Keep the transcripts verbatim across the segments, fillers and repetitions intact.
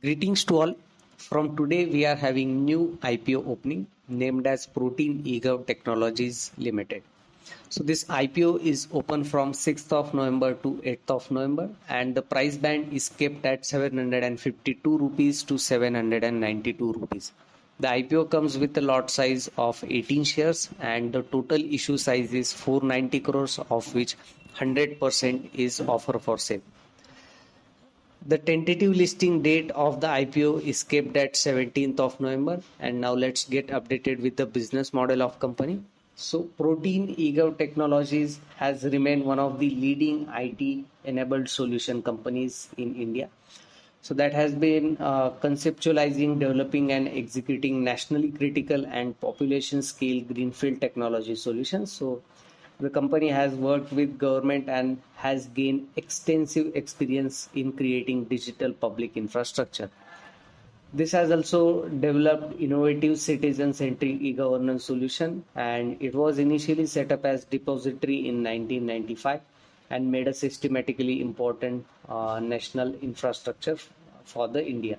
Greetings to all. From today we are having new I P O opening named as Protean eGov Technologies Limited. So this I P O is open from sixth of November to eighth of November and the price band is kept at seven hundred fifty-two rupees to seven hundred ninety-two rupees. The I P O comes with a lot size of eighteen shares and the total issue size is four hundred ninety crores, of which one hundred percent is offer for sale. The tentative listing date of the I P O is kept at seventeenth of November, and now let's get updated with the business model of company. So Protean eGov Technologies has remained one of the leading I T enabled solution companies in India. So that has been uh, conceptualizing, developing and executing nationally critical and population scale greenfield technology solutions. So the company has worked with government and has gained extensive experience in creating digital public infrastructure. This has also developed innovative citizen-centric e-governance solution, and it was initially set up as depository in nineteen ninety-five and made a systematically important uh, national infrastructure for the India.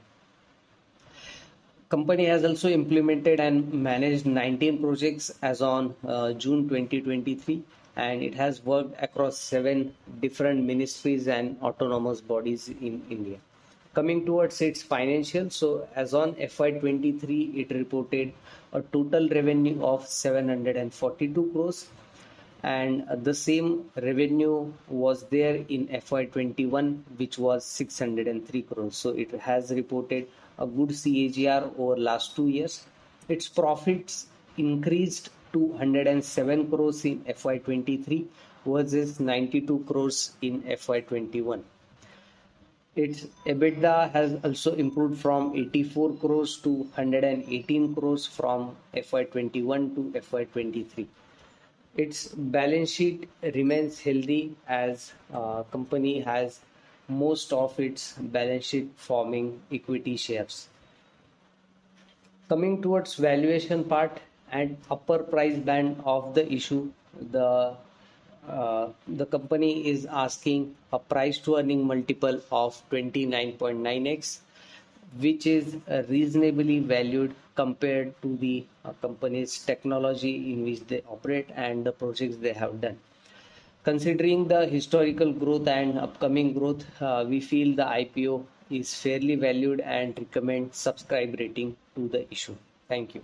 Company has also implemented and managed nineteen projects as on uh, June twenty twenty-three, and it has worked across seven different ministries and autonomous bodies in India. Coming towards its financials, so as on F Y twenty-three, it reported a total revenue of seven hundred forty-two crores, and the same revenue was there in F Y twenty-one, which was six hundred three crores. So it has reported a good C A G R over last two years. Its profits increased to one hundred seven crores in F Y twenty-three versus ninety-two crores in F Y twenty-one. Its EBITDA has also improved from eighty-four crores to one hundred eighteen crores from F Y twenty-one to F Y twenty-three. Its balance sheet remains healthy as uh, company has most of its balance sheet forming equity shares. Coming towards valuation part, and upper price band of the issue, the uh, the company is asking a price to earning multiple of twenty-nine point nine x, which is uh, reasonably valued compared to the uh, company's technology in which they operate and the projects they have done. Considering the historical growth and upcoming growth, uh, we feel the I P O is fairly valued and recommend subscribe rating to the issue. Thank you.